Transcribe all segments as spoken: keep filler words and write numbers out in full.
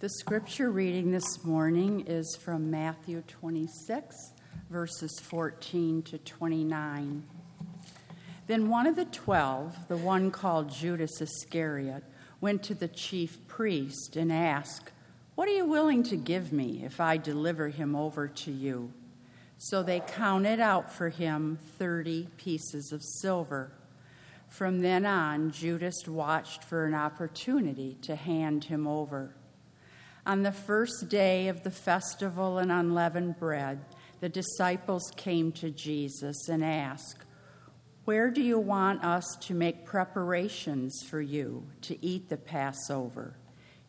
The scripture reading this morning is from Matthew twenty-six, verses fourteen to twenty-nine. Then one of the twelve, the one called Judas Iscariot, went to the chief priest and asked, "What are you willing to give me if I deliver him over to you?" So they counted out for him thirty pieces of silver. From then on, Judas watched for an opportunity to hand him over. On the first day of the festival and unleavened bread, the disciples came to Jesus and asked, "Where do you want us to make preparations for you to eat the Passover?"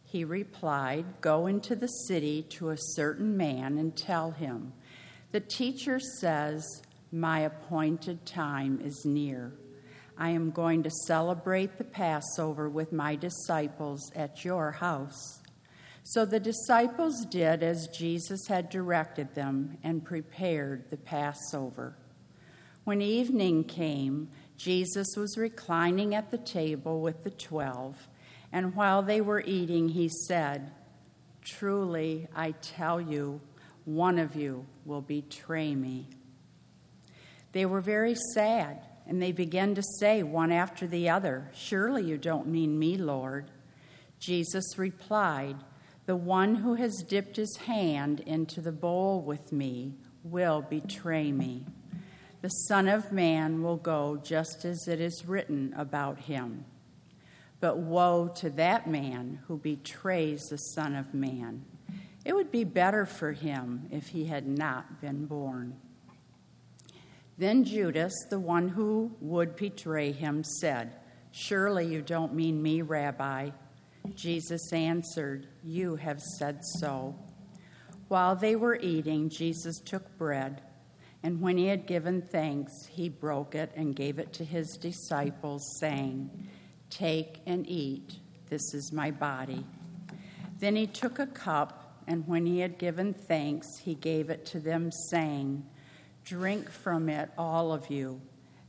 He replied, "Go into the city to a certain man and tell him, 'The teacher says, my appointed time is near. I am going to celebrate the Passover with my disciples at your house.'" So the disciples did as Jesus had directed them and prepared the Passover. When evening came, Jesus was reclining at the table with the twelve, and while they were eating, he said, "Truly, I tell you, one of you will betray me." They were very sad, and they began to say one after the other, "Surely you don't mean me, Lord." Jesus replied, "The one who has dipped his hand into the bowl with me will betray me. The Son of Man will go just as it is written about him. But woe to that man who betrays the Son of Man. It would be better for him if he had not been born." Then Judas, the one who would betray him, said, "Surely you don't mean me, Rabbi." Jesus answered, "You have said so." While they were eating, Jesus took bread, and when he had given thanks, he broke it and gave it to his disciples, saying, "Take and eat, this is my body." Then he took a cup, and when he had given thanks, he gave it to them, saying, "Drink from it, all of you.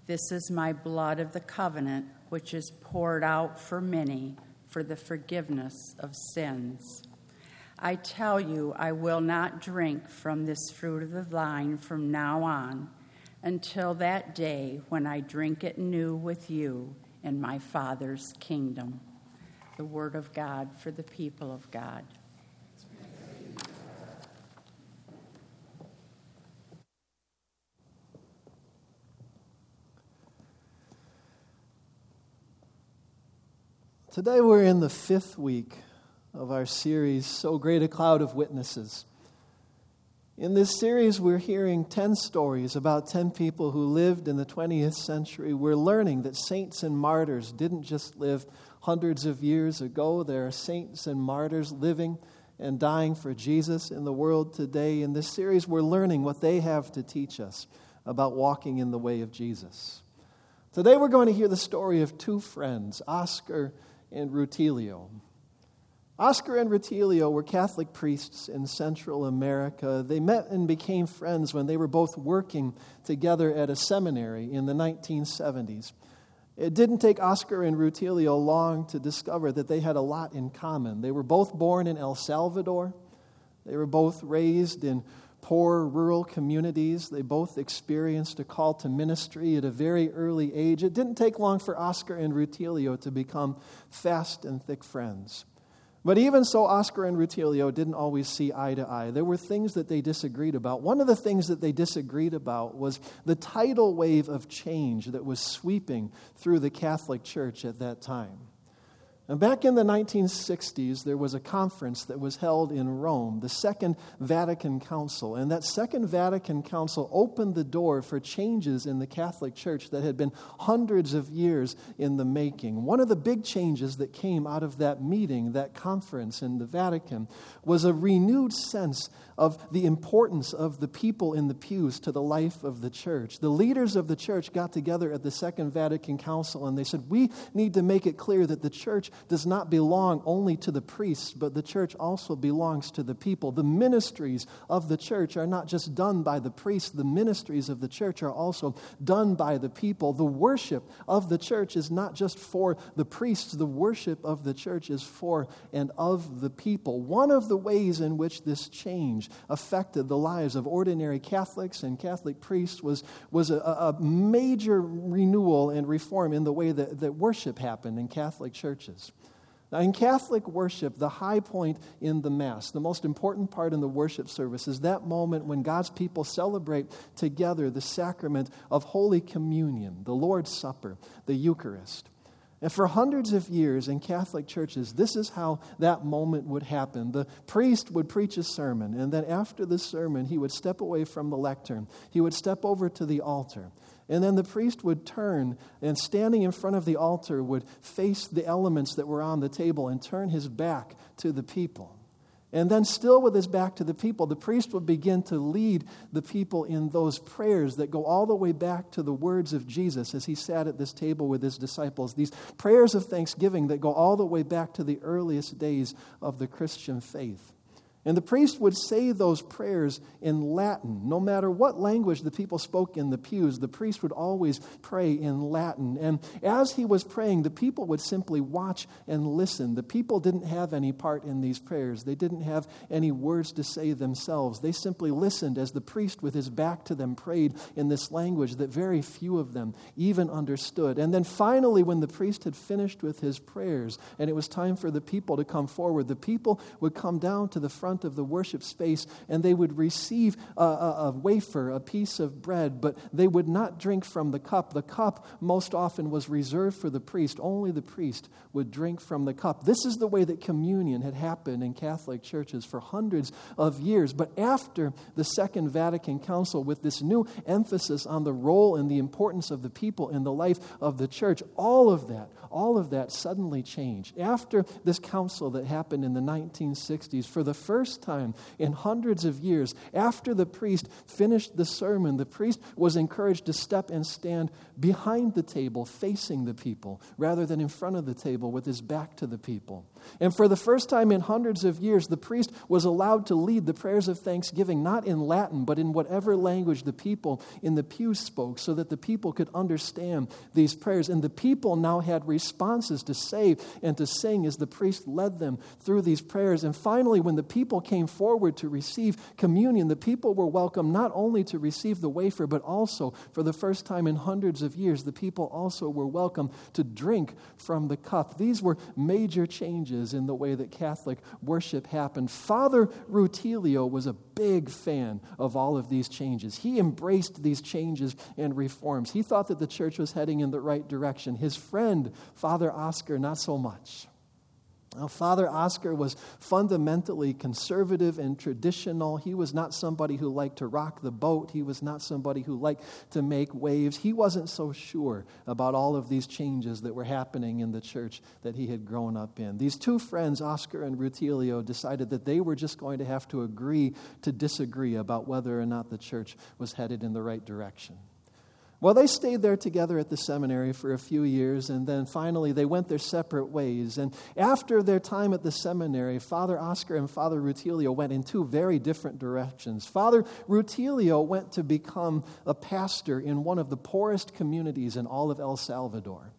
This is my blood of the covenant, which is poured out for many for the forgiveness of sins. I tell you, I will not drink from this fruit of the vine from now on until that day when I drink it new with you in my Father's kingdom." The word of God for the people of God. Today we're in the fifth week of our series, So Great a Cloud of Witnesses. In this series, we're hearing ten stories about ten people who lived in the twentieth century. We're learning that saints and martyrs didn't just live hundreds of years ago. There are saints and martyrs living and dying for Jesus in the world today. In this series, we're learning what they have to teach us about walking in the way of Jesus. Today, we're going to hear the story of two friends, Oscar and Rutilio. Oscar and Rutilio were Catholic priests in Central America. They met and became friends when they were both working together at a seminary in the nineteen seventies. It didn't take Oscar and Rutilio long to discover that they had a lot in common. They were both born in El Salvador. They were both raised in poor rural communities. They both experienced a call to ministry at a very early age. It didn't take long for Oscar and Rutilio to become fast and thick friends. But even so, Oscar and Rutilio didn't always see eye to eye. There were things that they disagreed about. One of the things that they disagreed about was the tidal wave of change that was sweeping through the Catholic Church at that time. And back in the nineteen sixties, there was a conference that was held in Rome, the Second Vatican Council. And that Second Vatican Council opened the door for changes in the Catholic Church that had been hundreds of years in the making. One of the big changes that came out of that meeting, that conference in the Vatican, was a renewed sense of the importance of the people in the pews to the life of the church. The leaders of the church got together at the Second Vatican Council and they said, "We need to make it clear that the church does not belong only to the priests, but the church also belongs to the people. The ministries of the church are not just done by the priests. The ministries of the church are also done by the people. The worship of the church is not just for the priests. The worship of the church is for and of the people. One of the ways in which this change affected the lives of ordinary Catholics and Catholic priests was, was a, a major renewal and reform in the way that, that worship happened in Catholic churches. Now, in Catholic worship, the high point in the Mass, the most important part in the worship service, is that moment when God's people celebrate together the sacrament of Holy Communion, the Lord's Supper, the Eucharist. And for hundreds of years in Catholic churches, this is how that moment would happen. The priest would preach a sermon, and then after the sermon, he would step away from the lectern. He would step over to the altar. And then the priest would turn, and standing in front of the altar, would face the elements that were on the table and turn his back to the people. And then still with his back to the people, the priest would begin to lead the people in those prayers that go all the way back to the words of Jesus as he sat at this table with his disciples, these prayers of thanksgiving that go all the way back to the earliest days of the Christian faith. And the priest would say those prayers in Latin. No matter what language the people spoke in the pews, the priest would always pray in Latin. And as he was praying, the people would simply watch and listen. The people didn't have any part in these prayers. They didn't have any words to say themselves. They simply listened as the priest with his back to them prayed in this language that very few of them even understood. And then finally, when the priest had finished with his prayers and it was time for the people to come forward, the people would come down to the front of the worship space, and they would receive a, a, a wafer, a piece of bread, but they would not drink from the cup. The cup most often was reserved for the priest. Only the priest would drink from the cup. This is the way that communion had happened in Catholic churches for hundreds of years. But after the Second Vatican Council, with this new emphasis on the role and the importance of the people in the life of the church, all of that, all of that suddenly changed. After this council that happened in the nineteen sixties, for the first time in hundreds of years, after the priest finished the sermon, the priest was encouraged to step and stand behind the table, facing the people, rather than in front of the table with his back to the people. And for the first time in hundreds of years, the priest was allowed to lead the prayers of thanksgiving, not in Latin, but in whatever language the people in the pew spoke, so that the people could understand these prayers. And the people now had responses to say and to sing as the priest led them through these prayers. And finally, when the people came forward to receive communion, the people were welcome not only to receive the wafer, but also, for the first time in hundreds of years, the people also were welcome to drink from the cup. These were major changes in the way that Catholic worship happened. Father Rutilio was a big fan of all of these changes. He embraced these changes and reforms. He thought that the church was heading in the right direction. His friend, Father Oscar, not so much. Now, Father Oscar was fundamentally conservative and traditional. He was not somebody who liked to rock the boat. He was not somebody who liked to make waves. He wasn't so sure about all of these changes that were happening in the church that he had grown up in. These two friends, Oscar and Rutilio, decided that they were just going to have to agree to disagree about whether or not the church was headed in the right direction. Well, they stayed there together at the seminary for a few years, and then finally they went their separate ways. And after their time at the seminary, Father Oscar and Father Rutilio went in two very different directions. Father Rutilio went to become a pastor in one of the poorest communities in all of El Salvador.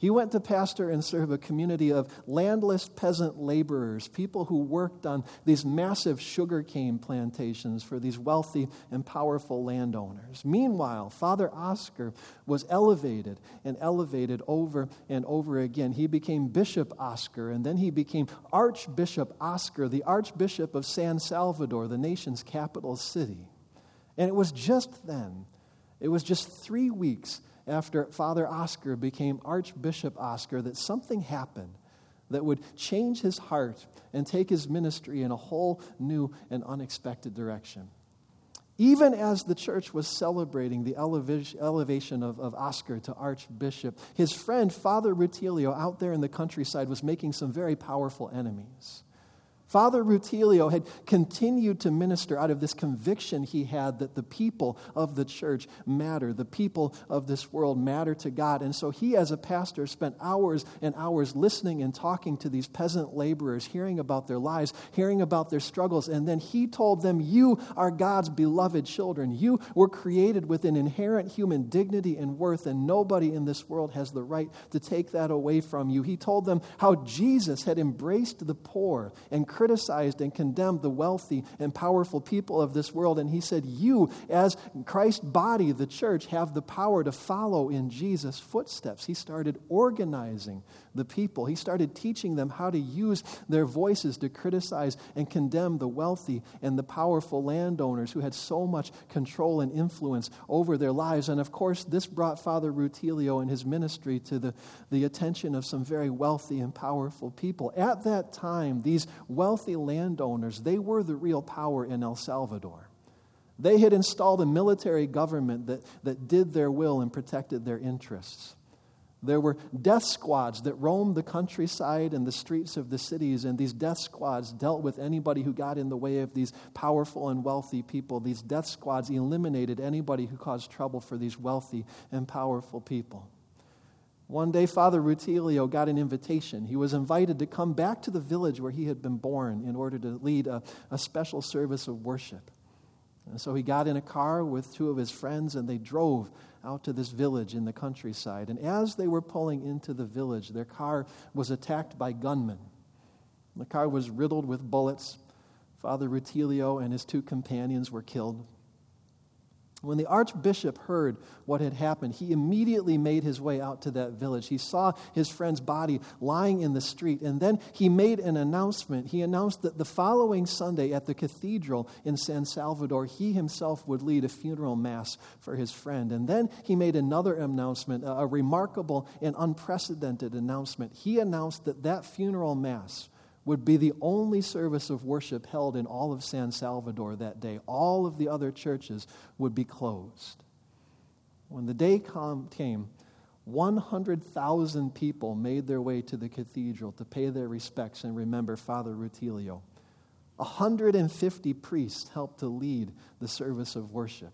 He went to pastor and serve a community of landless peasant laborers, people who worked on these massive sugarcane plantations for these wealthy and powerful landowners. Meanwhile, Father Oscar was elevated and elevated over and over again. He became Bishop Oscar, and then he became Archbishop Oscar, the Archbishop of San Salvador, the nation's capital city. And it was just then, it was just three weeks after Father Oscar became Archbishop Oscar, that something happened that would change his heart and take his ministry in a whole new and unexpected direction. Even as the church was celebrating the elevation of, of Oscar to Archbishop, his friend, Father Rutilio, out there in the countryside was making some very powerful enemies. Father Rutilio had continued to minister out of this conviction he had that the people of the church matter, the people of this world matter to God. And so he, as a pastor, spent hours and hours listening and talking to these peasant laborers, hearing about their lives, hearing about their struggles. And then he told them, you are God's beloved children. You were created with an inherent human dignity and worth, and nobody in this world has the right to take that away from you. He told them how Jesus had embraced the poor and criticized and condemned the wealthy and powerful people of this world. And he said, you, as Christ's body, the church, have the power to follow in Jesus' footsteps. He started organizing the people. He started teaching them how to use their voices to criticize and condemn the wealthy and the powerful landowners who had so much control and influence over their lives. And of course, this brought Father Rutilio and his ministry to the, the attention of some very wealthy and powerful people. At that time, these wealthy Wealthy landowners, they were the real power in El Salvador. They had installed a military government that, that did their will and protected their interests. There were death squads that roamed the countryside and the streets of the cities, and these death squads dealt with anybody who got in the way of these powerful and wealthy people. These death squads eliminated anybody who caused trouble for these wealthy and powerful people. One day, Father Rutilio got an invitation. He was invited to come back to the village where he had been born in order to lead a, a special service of worship. And so he got in a car with two of his friends, and they drove out to this village in the countryside. And as they were pulling into the village, their car was attacked by gunmen. The car was riddled with bullets. Father Rutilio and his two companions were killed. When the archbishop heard what had happened, he immediately made his way out to that village. He saw his friend's body lying in the street, and then he made an announcement. He announced that the following Sunday at the cathedral in San Salvador, he himself would lead a funeral mass for his friend. And then he made another announcement, a remarkable and unprecedented announcement. He announced that that funeral mass would be the only service of worship held in all of San Salvador that day. All of the other churches would be closed. When the day com- came, one hundred thousand people made their way to the cathedral to pay their respects and remember Father Rutilio. one hundred fifty priests helped to lead the service of worship.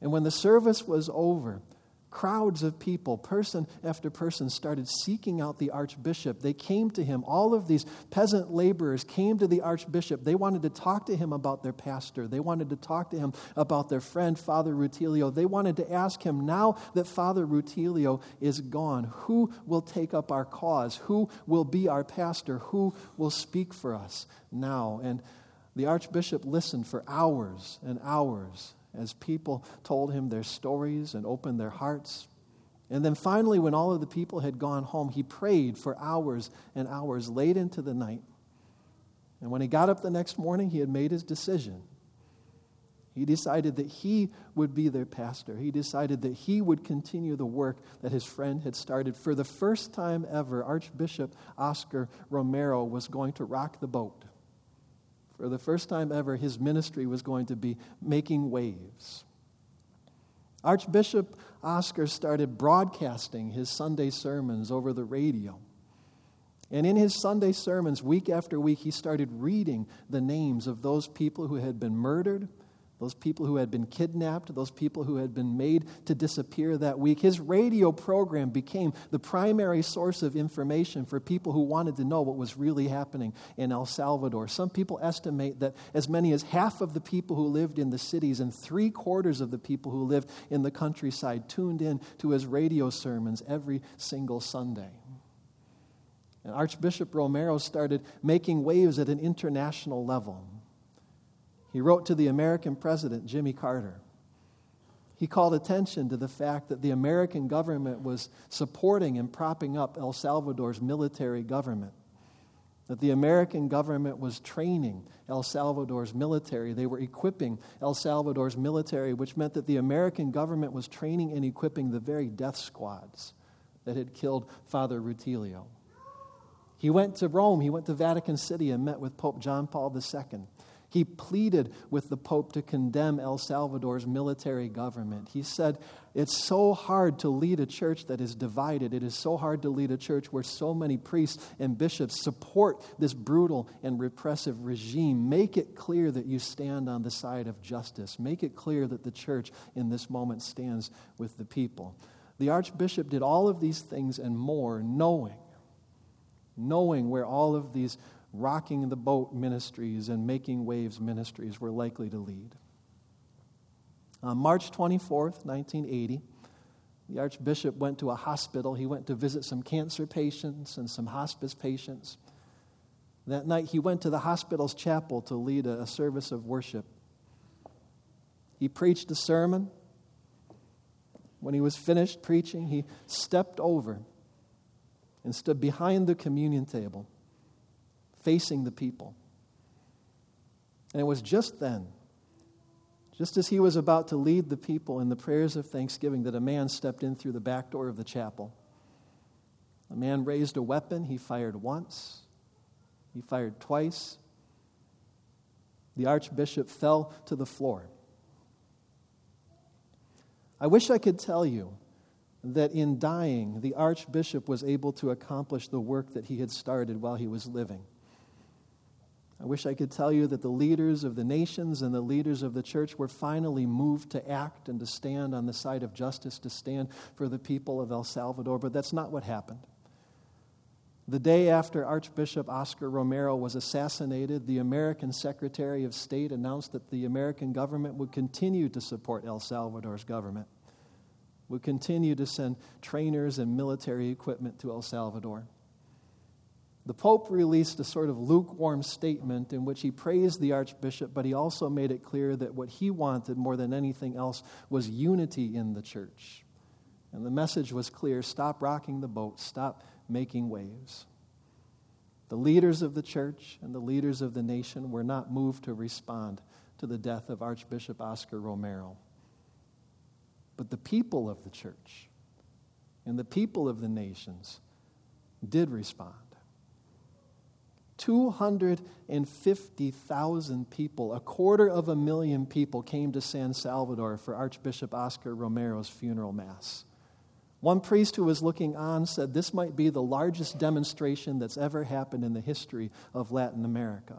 And when the service was over, crowds of people, person after person, started seeking out the archbishop. They came to him. All of these peasant laborers came to the archbishop. They wanted to talk to him about their pastor. They wanted to talk to him about their friend, Father Rutilio. They wanted to ask him, now that Father Rutilio is gone, who will take up our cause? Who will be our pastor? Who will speak for us now? And the archbishop listened for hours and hours as people told him their stories and opened their hearts. And then finally, when all of the people had gone home, he prayed for hours and hours late into the night. And when he got up the next morning, he had made his decision. He decided that he would be their pastor. He decided that he would continue the work that his friend had started. For the first time ever, Archbishop Oscar Romero was going to rock the boat. For the first time ever, his ministry was going to be making waves. Archbishop Oscar started broadcasting his Sunday sermons over the radio. And in his Sunday sermons, week after week, he started reading the names of those people who had been murdered, those people who had been kidnapped, those people who had been made to disappear that week. His radio program became the primary source of information for people who wanted to know what was really happening in El Salvador. Some people estimate that as many as half of the people who lived in the cities and three quarters of the people who lived in the countryside tuned in to his radio sermons every single Sunday. And Archbishop Romero started making waves at an international level. He wrote to the American president, Jimmy Carter. He called attention to the fact that the American government was supporting and propping up El Salvador's military government, that the American government was training El Salvador's military. They were equipping El Salvador's military, which meant that the American government was training and equipping the very death squads that had killed Father Rutilio. He went to Rome. He went to Vatican City and met with Pope John Paul the Second. He pleaded with the Pope to condemn El Salvador's military government. He said, it's so hard to lead a church that is divided. It is so hard to lead a church where so many priests and bishops support this brutal and repressive regime. Make it clear that you stand on the side of justice. Make it clear that the church in this moment stands with the people. The Archbishop did all of these things and more, knowing, knowing where all of these rocking the boat ministries and making waves ministries were likely to lead. On March twenty-fourth, nineteen eighty, the Archbishop went to a hospital. He went to visit some cancer patients and some hospice patients. That night, he went to the hospital's chapel to lead a service of worship. He preached a sermon. When he was finished preaching, he stepped over and stood behind the communion table, facing the people. And it was just then, just as he was about to lead the people in the prayers of thanksgiving, that a man stepped in through the back door of the chapel. A man raised a weapon. He fired once. He fired twice. The Archbishop fell to the floor. I wish I could tell you that in dying, the Archbishop was able to accomplish the work that he had started while he was living. I wish I could tell you that the leaders of the nations and the leaders of the church were finally moved to act and to stand on the side of justice, to stand for the people of El Salvador, but that's not what happened. The day after Archbishop Oscar Romero was assassinated, the American Secretary of State announced that the American government would continue to support El Salvador's government, would continue to send trainers and military equipment to El Salvador. The Pope released a sort of lukewarm statement in which he praised the Archbishop, but he also made it clear that what he wanted more than anything else was unity in the church. And the message was clear: stop rocking the boat, stop making waves. The leaders of the church and the leaders of the nation were not moved to respond to the death of Archbishop Oscar Romero. But the people of the church and the people of the nations did respond. two hundred fifty thousand people, a quarter of a million people, came to San Salvador for Archbishop Oscar Romero's funeral mass. One priest who was looking on said this might be the largest demonstration that's ever happened in the history of Latin America.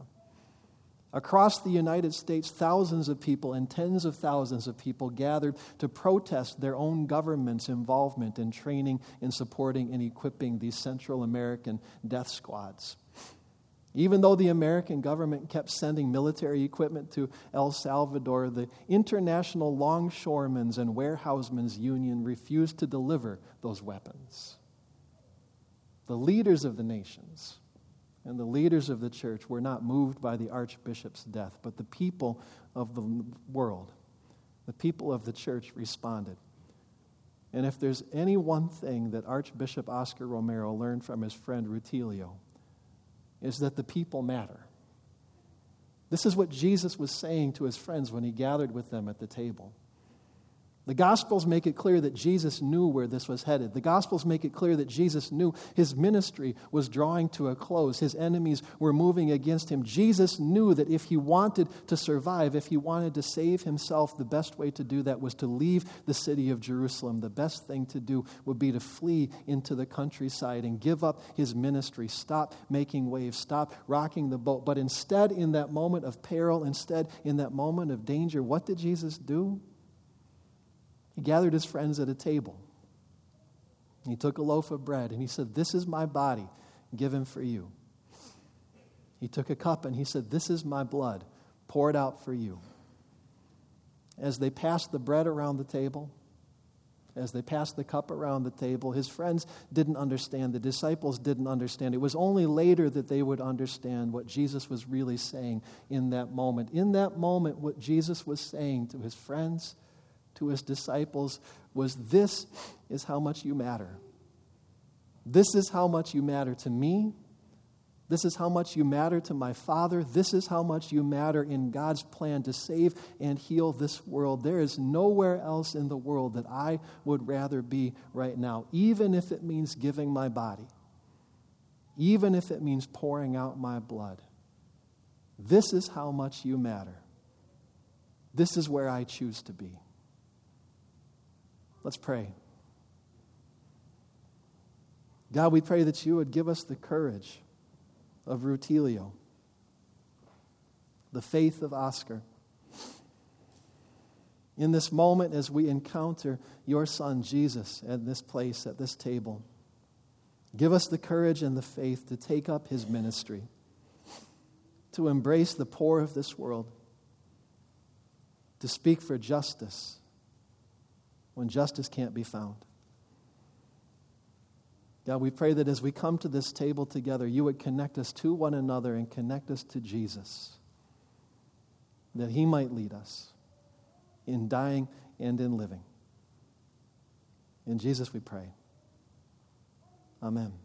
Across the United States, thousands of people and tens of thousands of people gathered to protest their own government's involvement in training and supporting and equipping these Central American death squads. Even though the American government kept sending military equipment to El Salvador, the International Longshoremen's and Warehousemen's Union refused to deliver those weapons. The leaders of the nations and the leaders of the church were not moved by the Archbishop's death, but the people of the world, the people of the church, responded. And if there's any one thing that Archbishop Oscar Romero learned from his friend Rutilio, is that the people matter. This is what Jesus was saying to his friends when he gathered with them at the table. The Gospels make it clear that Jesus knew where this was headed. The Gospels make it clear that Jesus knew his ministry was drawing to a close. His enemies were moving against him. Jesus knew that if he wanted to survive, if he wanted to save himself, the best way to do that was to leave the city of Jerusalem. The best thing to do would be to flee into the countryside and give up his ministry. Stop making waves. Stop rocking the boat. But instead, in that moment of peril, instead, in that moment of danger, what did Jesus do? He gathered his friends at a table. He took a loaf of bread and he said, "This is my body given for you." He took a cup and he said, "This is my blood poured out for you." As they passed the bread around the table, as they passed the cup around the table, his friends didn't understand. The disciples didn't understand. It was only later that they would understand what Jesus was really saying in that moment. In that moment, what Jesus was saying to his friends, to his disciples, was, this is how much you matter. This is how much you matter to me. This is how much you matter to my Father. This is how much you matter in God's plan to save and heal this world. There is nowhere else in the world that I would rather be right now, even if it means giving my body, even if it means pouring out my blood. This is how much you matter. This is where I choose to be. Let's pray. God, we pray that you would give us the courage of Rutilio, the faith of Oscar. In this moment, as we encounter your Son, Jesus, at this place, at this table, give us the courage and the faith to take up his ministry, to embrace the poor of this world, to speak for justice when justice can't be found. God, we pray that as we come to this table together, you would connect us to one another and connect us to Jesus, that he might lead us in dying and in living. In Jesus we pray. Amen.